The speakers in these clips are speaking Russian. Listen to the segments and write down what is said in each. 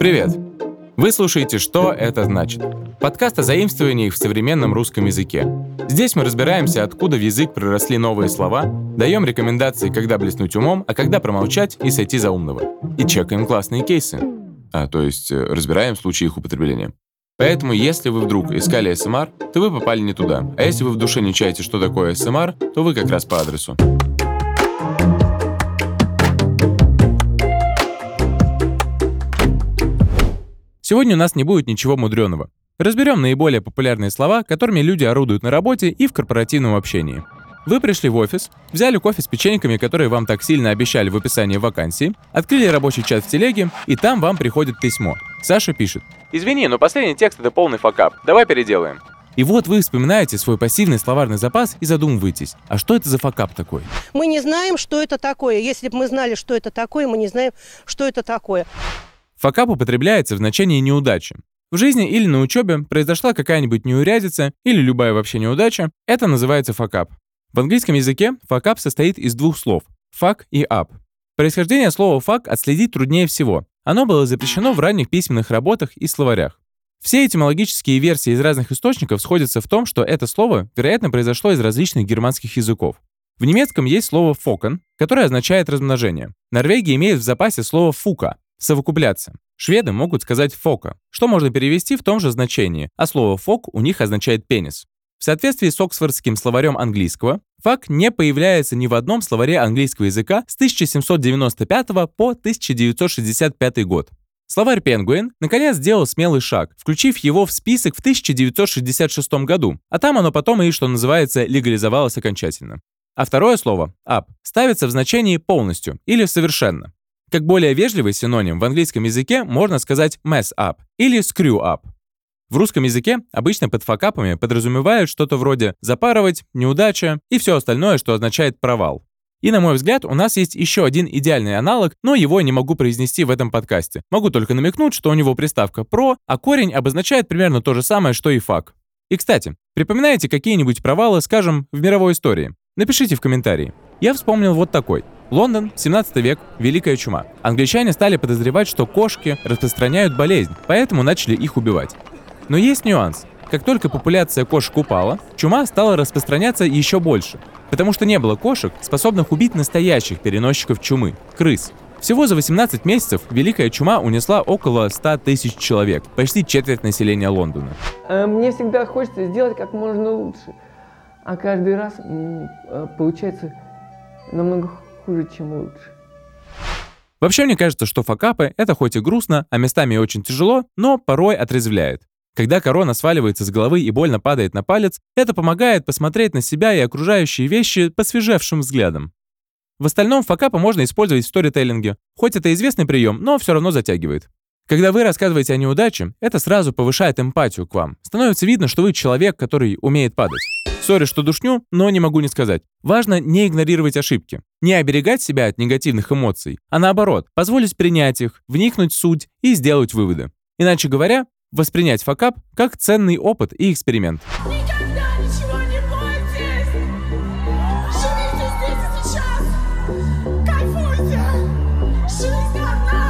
Привет! Вы слушаете «Что это значит?» подкаст о заимствовании в современном русском языке. Здесь мы разбираемся, откуда в язык проросли новые слова, даем рекомендации, когда блеснуть умом, а когда промолчать и сойти за умного. И чекаем классные кейсы. То есть разбираем случаи их употребления. Поэтому, если вы вдруг искали ASMR, то вы попали не туда. А если вы в душе не чаете, что такое ASMR, то вы как раз по адресу. Сегодня у нас не будет ничего мудреного. Разберем наиболее популярные слова, которыми люди орудуют на работе и в корпоративном общении. Вы пришли в офис, взяли кофе с печеньками, которые вам так сильно обещали в описании вакансии, открыли рабочий чат в телеге, и там вам приходит письмо. Саша пишет: «Извини, но последний текст — это полный факап, давай переделаем». И вот вы вспоминаете свой пассивный словарный запас и задумываетесь, а что это за факап такой? Мы не знаем, что это такое. Если бы мы знали, что это такое, мы не знаем, что это такое. Факап употребляется в значении неудачи. В жизни или на учебе произошла какая-нибудь неурядица или любая вообще неудача. Это называется факап. В английском языке факап состоит из двух слов – fuck и up. Происхождение слова fuck отследить труднее всего. Оно было запрещено в ранних письменных работах и словарях. Все этимологические версии из разных источников сходятся в том, что это слово, вероятно, произошло из различных германских языков. В немецком есть слово «фокен», которое означает размножение. Норвегия имеет в запасе слово «фука», совокупляться. Шведы могут сказать «фока», что можно перевести в том же значении, а слово «фок» у них означает «пенис». В соответствии с Оксфордским словарем английского, «фак» не появляется ни в одном словаре английского языка с 1795 по 1965 год. Словарь «Пенгуин» наконец сделал смелый шаг, включив его в список в 1966 году, а там оно потом и, что называется, легализовалось окончательно. А второе слово «up» ставится в значении «полностью» или «совершенно». Как более вежливый синоним в английском языке можно сказать mess up или screw up. В русском языке обычно под факапами подразумевают что-то вроде запарывать, неудача и все остальное, что означает провал. И, на мой взгляд, у нас есть еще один идеальный аналог, но его я не могу произнести в этом подкасте. Могу только намекнуть, что у него приставка «про», а корень обозначает примерно то же самое, что и «фак». И, кстати, припоминаете какие-нибудь провалы, скажем, в мировой истории? Напишите в комментарии. Я вспомнил вот такой. Лондон, 17 век, Великая чума. Англичане стали подозревать, что кошки распространяют болезнь, поэтому начали их убивать. Но есть нюанс. Как только популяция кошек упала, чума стала распространяться еще больше, потому что не было кошек, способных убить настоящих переносчиков чумы – крыс. Всего за 18 месяцев Великая чума унесла около 100 тысяч человек, почти четверть населения Лондона. Мне всегда хочется сделать как можно лучше, а каждый раз получается намного хуже. Хуже, чем лучше. Вообще, мне кажется, что факапы — это хоть и грустно, а местами очень тяжело, но порой отрезвляет. Когда корона сваливается с головы и больно падает на палец, это помогает посмотреть на себя и окружающие вещи посвежевшим взглядом. В остальном факапы можно использовать в сторителлинге. Хоть это известный прием, но все равно затягивает. Когда вы рассказываете о неудаче, это сразу повышает эмпатию к вам. Становится видно, что вы человек, который умеет падать. Сори, что душню, но не могу не сказать. Важно не игнорировать ошибки, не оберегать себя от негативных эмоций, а наоборот, позволить принять их, вникнуть в суть и сделать выводы. Иначе говоря, воспринять факап как ценный опыт и эксперимент. Никогда ничего не бойтесь! Живите здесь и сейчас! Кайфуйте! Жизнь одна!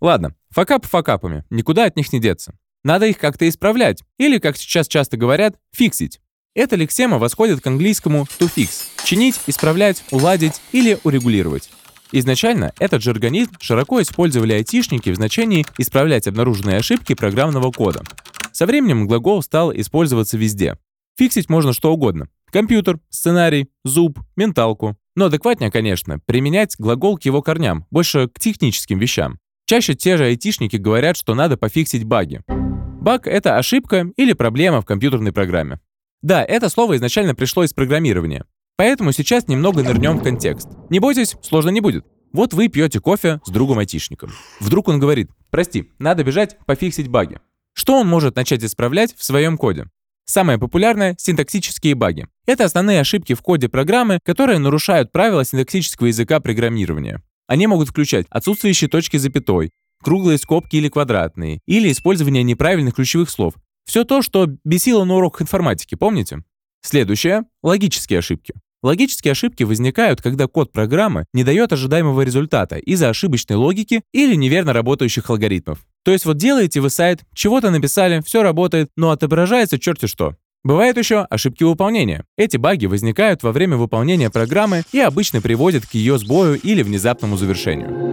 Ладно, факап факапами, никуда от них не деться. Надо их как-то исправлять, или, как сейчас часто говорят, фиксить. Эта лексема восходит к английскому to fix – чинить, исправлять, уладить или урегулировать. Изначально этот же организм широко использовали айтишники в значении исправлять обнаруженные ошибки программного кода. Со временем глагол стал использоваться везде. Фиксить можно что угодно – компьютер, сценарий, зуб, менталку. Но адекватнее, конечно, применять глагол к его корням, больше к техническим вещам. Чаще те же айтишники говорят, что надо пофиксить баги. Баг — это ошибка или проблема в компьютерной программе. Да, это слово изначально пришло из программирования. Поэтому сейчас немного нырнем в контекст. Не бойтесь, сложно не будет. Вот вы пьете кофе с другом-айтишником. Вдруг он говорит: «Прости, надо бежать пофиксить баги». Что он может начать исправлять в своем коде? Самое популярное — синтаксические баги. Это основные ошибки в коде программы, которые нарушают правила синтаксического языка программирования. Они могут включать отсутствующие точки запятой, круглые скобки или квадратные, или использование неправильных ключевых слов. Все то, что бесило на уроках информатики, помните? Следующее – логические ошибки. Логические ошибки возникают, когда код программы не дает ожидаемого результата из-за ошибочной логики или неверно работающих алгоритмов. То есть вот делаете вы сайт, чего-то написали, все работает, но отображается черти что. Бывают еще ошибки выполнения. Эти баги возникают во время выполнения программы и обычно приводят к ее сбою или внезапному завершению.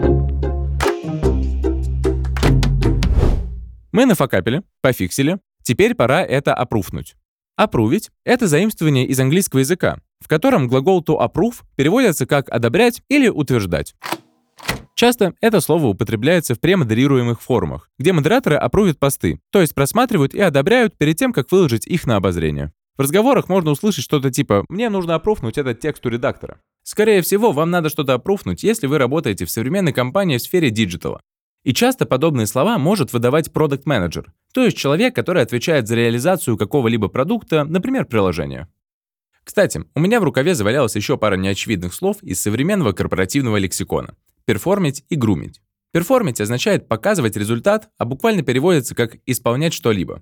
Мы нафакапили, пофиксили, теперь пора это аппруфнуть. Аппрувить – это заимствование из английского языка, в котором глагол to approve переводится как «одобрять» или «утверждать». Часто это слово употребляется в премодерируемых форумах, где модераторы аппрувят посты, то есть просматривают и одобряют перед тем, как выложить их на обозрение. В разговорах можно услышать что-то типа «мне нужно аппруфнуть этот текст у редактора». Скорее всего, вам надо что-то аппруфнуть, если вы работаете в современной компании в сфере диджитала. И часто подобные слова может выдавать продакт-менеджер, то есть человек, который отвечает за реализацию какого-либо продукта, например, приложения. Кстати, у меня в рукаве завалялась еще пара неочевидных слов из современного корпоративного лексикона. Перформить и грумить. Перформить означает показывать результат, а буквально переводится как исполнять что-либо.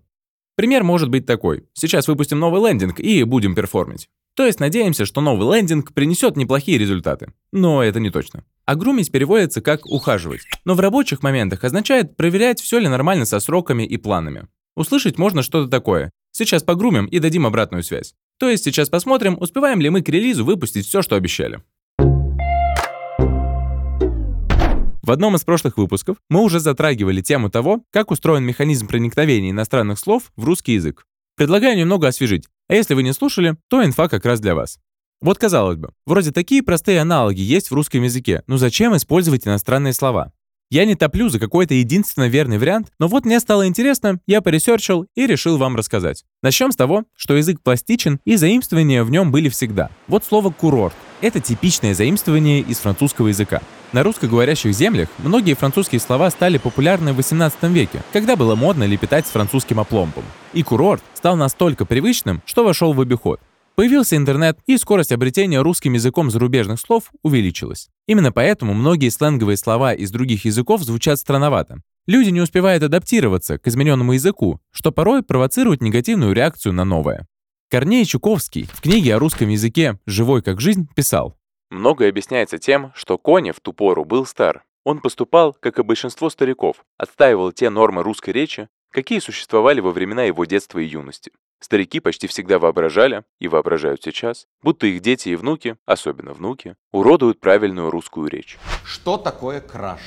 Пример может быть такой. Сейчас выпустим новый лендинг и будем перформить. То есть надеемся, что новый лендинг принесет неплохие результаты. Но это не точно. А грумить переводится как ухаживать. Но в рабочих моментах означает проверять, все ли нормально со сроками и планами. Услышать можно что-то такое. Сейчас погрумим и дадим обратную связь. То есть сейчас посмотрим, успеваем ли мы к релизу выпустить все, что обещали. В одном из прошлых выпусков мы уже затрагивали тему того, как устроен механизм проникновения иностранных слов в русский язык. Предлагаю немного освежить, а если вы не слушали, то инфа как раз для вас. Вот казалось бы, вроде такие простые аналоги есть в русском языке, но зачем использовать иностранные слова? Я не топлю за какой-то единственно верный вариант, но вот мне стало интересно, я поресерчил и решил вам рассказать. Начнем с того, что язык пластичен и заимствования в нем были всегда. Вот слово «курорт». Это типичное заимствование из французского языка. На русскоговорящих землях многие французские слова стали популярны в 18 веке, когда было модно лепетать с французским опломбом. И курорт стал настолько привычным, что вошел в обиход. Появился интернет, и скорость обретения русским языком зарубежных слов увеличилась. Именно поэтому многие сленговые слова из других языков звучат странновато. Люди не успевают адаптироваться к измененному языку, что порой провоцирует негативную реакцию на новое. Корней Чуковский в книге о русском языке «Живой как жизнь» писал: «Многое объясняется тем, что Конев в ту пору был стар. Он поступал, как и большинство стариков, отстаивал те нормы русской речи, какие существовали во времена его детства и юности. Старики почти всегда воображали, и воображают сейчас, будто их дети и внуки, особенно внуки, уродуют правильную русскую речь». Что такое краш?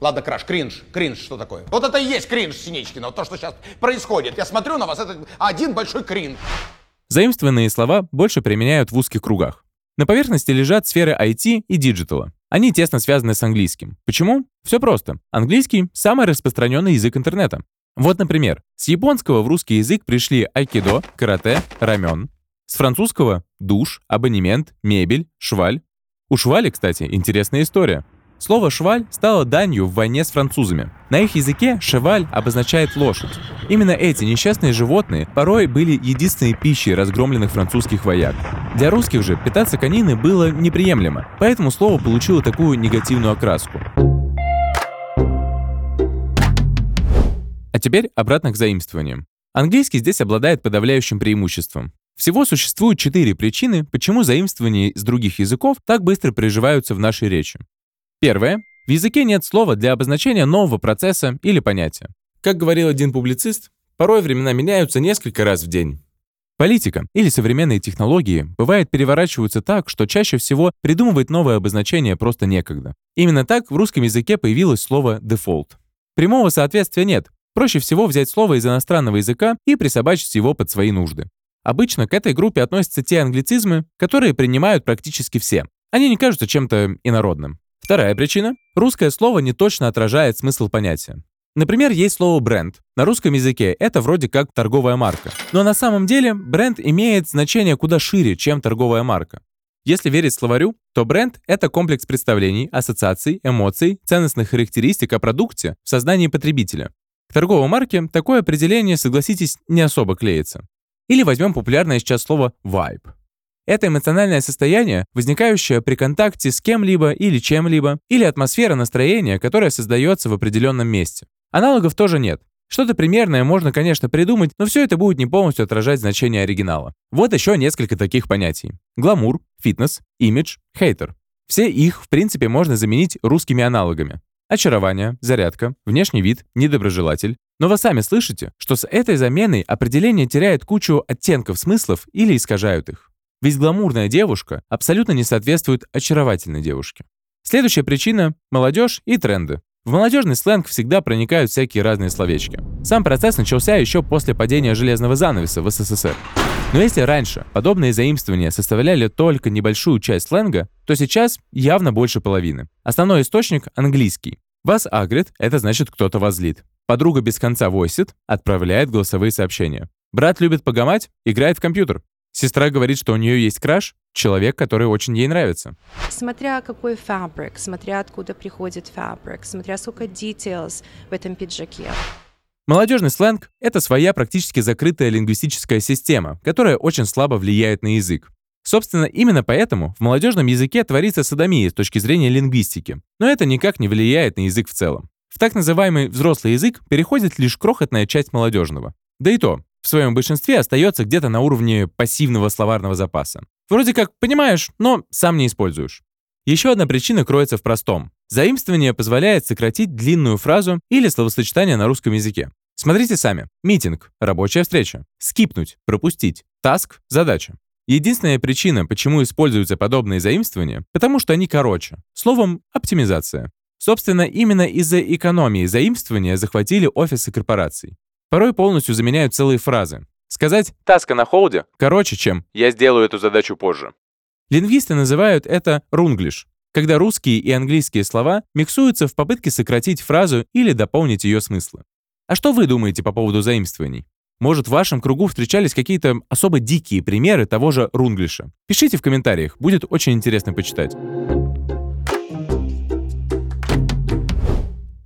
Ладно, краш, кринж. Кринж что такое? Вот это и есть кринж, Синичкина, вот то, что сейчас происходит. Я смотрю на вас, это один большой кринж. Заимствованные слова больше применяют в узких кругах. На поверхности лежат сферы IT и диджитала. Они тесно связаны с английским. Почему? Все просто. Английский – самый распространенный язык интернета. Вот, например, с японского в русский язык пришли айкидо, карате, рамен. С французского – душ, абонемент, мебель, шваль. У швали, кстати, интересная история. Слово «шваль» стало данью в войне с французами. На их языке «шеваль» обозначает лошадь. Именно эти несчастные животные порой были единственной пищей разгромленных французских вояк. Для русских же питаться кониной было неприемлемо, поэтому слово получило такую негативную окраску. А теперь обратно к заимствованиям. Английский здесь обладает подавляющим преимуществом. Всего существует 4 причины, почему заимствования из других языков так быстро приживаются в нашей речи. Первое. В языке нет слова для обозначения нового процесса или понятия. Как говорил один публицист, порой времена меняются несколько раз в день. Политика или современные технологии бывает переворачиваются так, что чаще всего придумывать новое обозначение просто некогда. Именно так в русском языке появилось слово «дефолт». Прямого соответствия нет. Проще всего взять слово из иностранного языка и присобачить его под свои нужды. Обычно к этой группе относятся те англицизмы, которые принимают практически все. Они не кажутся чем-то инородным. Вторая причина. Русское слово не точно отражает смысл понятия. Например, есть слово «бренд». На русском языке это вроде как торговая марка. Но на самом деле бренд имеет значение куда шире, чем торговая марка. Если верить словарю, то бренд – это комплекс представлений, ассоциаций, эмоций, ценностных характеристик о продукте в сознании потребителя. К торговой марке такое определение, согласитесь, не особо клеится. Или возьмем популярное сейчас слово «вайб». Это эмоциональное состояние, возникающее при контакте с кем-либо или чем-либо, или атмосфера настроения, которая создается в определенном месте. Аналогов тоже нет. Что-то примерное можно, конечно, придумать, но все это будет не полностью отражать значение оригинала. Вот еще несколько таких понятий. Гламур, фитнес, имидж, хейтер. Все их, в принципе, можно заменить русскими аналогами. Очарование, зарядка, внешний вид, недоброжелатель. Но вы сами слышите, что с этой заменой определение теряет кучу оттенков смыслов или искажают их. Ведь гламурная девушка абсолютно не соответствует очаровательной девушке. Следующая причина – молодежь и тренды. В молодежный сленг всегда проникают всякие разные словечки. Сам процесс начался еще после падения железного занавеса в СССР. Но если раньше подобные заимствования составляли только небольшую часть сленга, то сейчас явно больше половины. Основной источник – английский. Вас агрит – это значит кто-то вас злит. Подруга без конца войсит – отправляет голосовые сообщения. Брат любит погамать – играет в компьютер. Сестра говорит, что у нее есть краш, человек, который очень ей нравится. Смотря какой фабрик, смотря откуда приходит фабрик, смотря сколько details в этом пиджаке. Молодежный сленг – это своя практически закрытая лингвистическая система, которая очень слабо влияет на язык. Собственно, именно поэтому в молодежном языке творится содомия с точки зрения лингвистики, но это никак не влияет на язык в целом. В так называемый взрослый язык переходит лишь крохотная часть молодежного. Да и то, в своем большинстве остается где-то на уровне пассивного словарного запаса. Вроде как понимаешь, но сам не используешь. Еще одна причина кроется в простом. Заимствование позволяет сократить длинную фразу или словосочетание на русском языке. Смотрите сами. Митинг – рабочая встреча. Скипнуть – пропустить. Таск – задача. Единственная причина, почему используются подобные заимствования, потому что они короче. Словом, оптимизация. Собственно, именно из-за экономии заимствования захватили офисы корпораций. Порой полностью заменяют целые фразы. Сказать «таска на холде» короче, чем «я сделаю эту задачу позже». Лингвисты называют это «рунглиш», когда русские и английские слова миксуются в попытке сократить фразу или дополнить ее смыслы. А что вы думаете по поводу заимствований? Может, в вашем кругу встречались какие-то особо дикие примеры того же рунглиша? Пишите в комментариях, будет очень интересно почитать.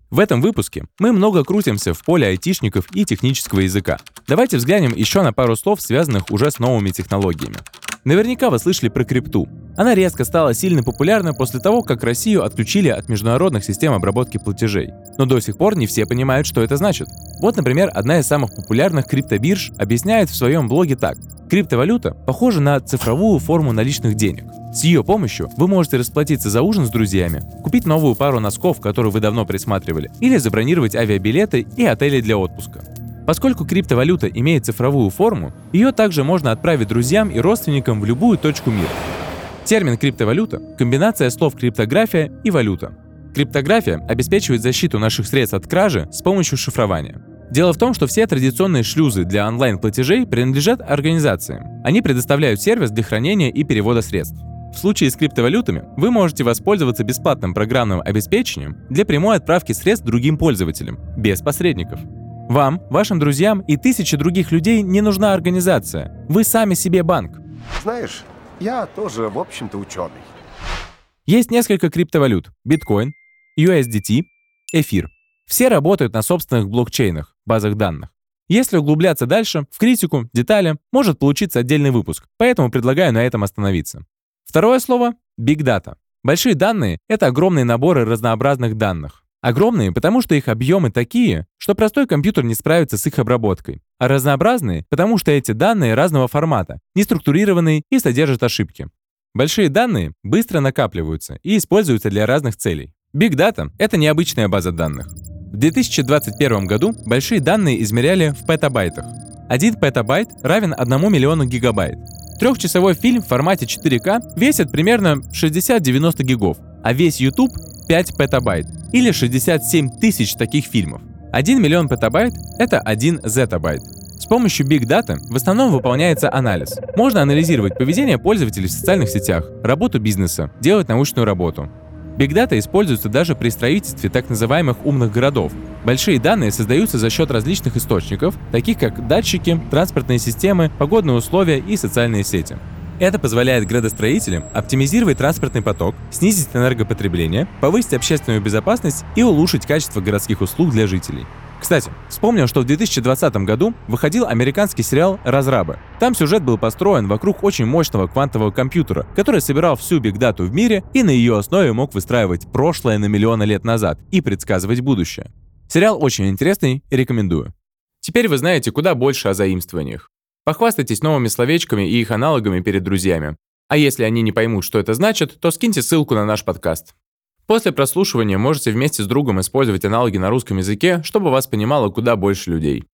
В этом выпуске мы много крутимся в поле айтишников и технического языка. Давайте взглянем еще на пару слов, связанных уже с новыми технологиями. Наверняка вы слышали про крипту. Она резко стала сильно популярна после того, как Россию отключили от международных систем обработки платежей. Но до сих пор не все понимают, что это значит. Вот, например, одна из самых популярных криптобирж объясняет в своем блоге так. Криптовалюта похожа на цифровую форму наличных денег. С ее помощью вы можете расплатиться за ужин с друзьями, купить новую пару носков, которую вы давно присматривали, или забронировать авиабилеты и отели для отпуска. Поскольку криптовалюта имеет цифровую форму, ее также можно отправить друзьям и родственникам в любую точку мира. Термин «криптовалюта» — комбинация слов «криптография» и «валюта». Криптография обеспечивает защиту наших средств от кражи с помощью шифрования. Дело в том, что все традиционные шлюзы для онлайн-платежей принадлежат организациям. Они предоставляют сервис для хранения и перевода средств. В случае с криптовалютами вы можете воспользоваться бесплатным программным обеспечением для прямой отправки средств другим пользователям, без посредников. Вам, вашим друзьям и тысяче других людей не нужна организация. Вы сами себе банк. Знаешь, я тоже, в общем-то, ученый. Есть несколько криптовалют – биткоин, USDT, эфир. Все работают на собственных блокчейнах, базах данных. Если углубляться дальше, в критику, детали, может получиться отдельный выпуск, поэтому предлагаю на этом остановиться. Второе слово – Big Data. Большие данные – это огромные наборы разнообразных данных. Огромные, потому что их объемы такие, что простой компьютер не справится с их обработкой. А разнообразные, потому что эти данные разного формата, неструктурированные и содержат ошибки. Большие данные быстро накапливаются и используются для разных целей. Big Data — это необычная база данных. В 2021 году большие данные измеряли в петабайтах. 1 петабайт равен 1 миллиону гигабайт. Трехчасовой фильм в формате 4К весит примерно 60-90 гигов, а весь YouTube — 5 петабайт, или 67 тысяч таких фильмов. 1 миллион петабайт — это 1 зетабайт. С помощью Big Data в основном выполняется анализ. Можно анализировать поведение пользователей в социальных сетях, работу бизнеса, делать научную работу. Big Data используется даже при строительстве так называемых умных городов. Большие данные создаются за счет различных источников, таких как датчики, транспортные системы, погодные условия и социальные сети. Это позволяет градостроителям оптимизировать транспортный поток, снизить энергопотребление, повысить общественную безопасность и улучшить качество городских услуг для жителей. Кстати, вспомнил, что в 2020 году выходил американский сериал «Разрабы». Там сюжет был построен вокруг очень мощного квантового компьютера, который собирал всю бигдату в мире и на ее основе мог выстраивать прошлое на миллионы лет назад и предсказывать будущее. Сериал очень интересный и рекомендую. Теперь вы знаете куда больше о заимствованиях. Похвастайтесь новыми словечками и их аналогами перед друзьями. А если они не поймут, что это значит, то скиньте ссылку на наш подкаст. После прослушивания можете вместе с другом использовать аналоги на русском языке, чтобы вас понимало куда больше людей.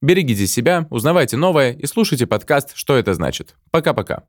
Берегите себя, узнавайте новое и слушайте подкаст «Что это значит». Пока-пока.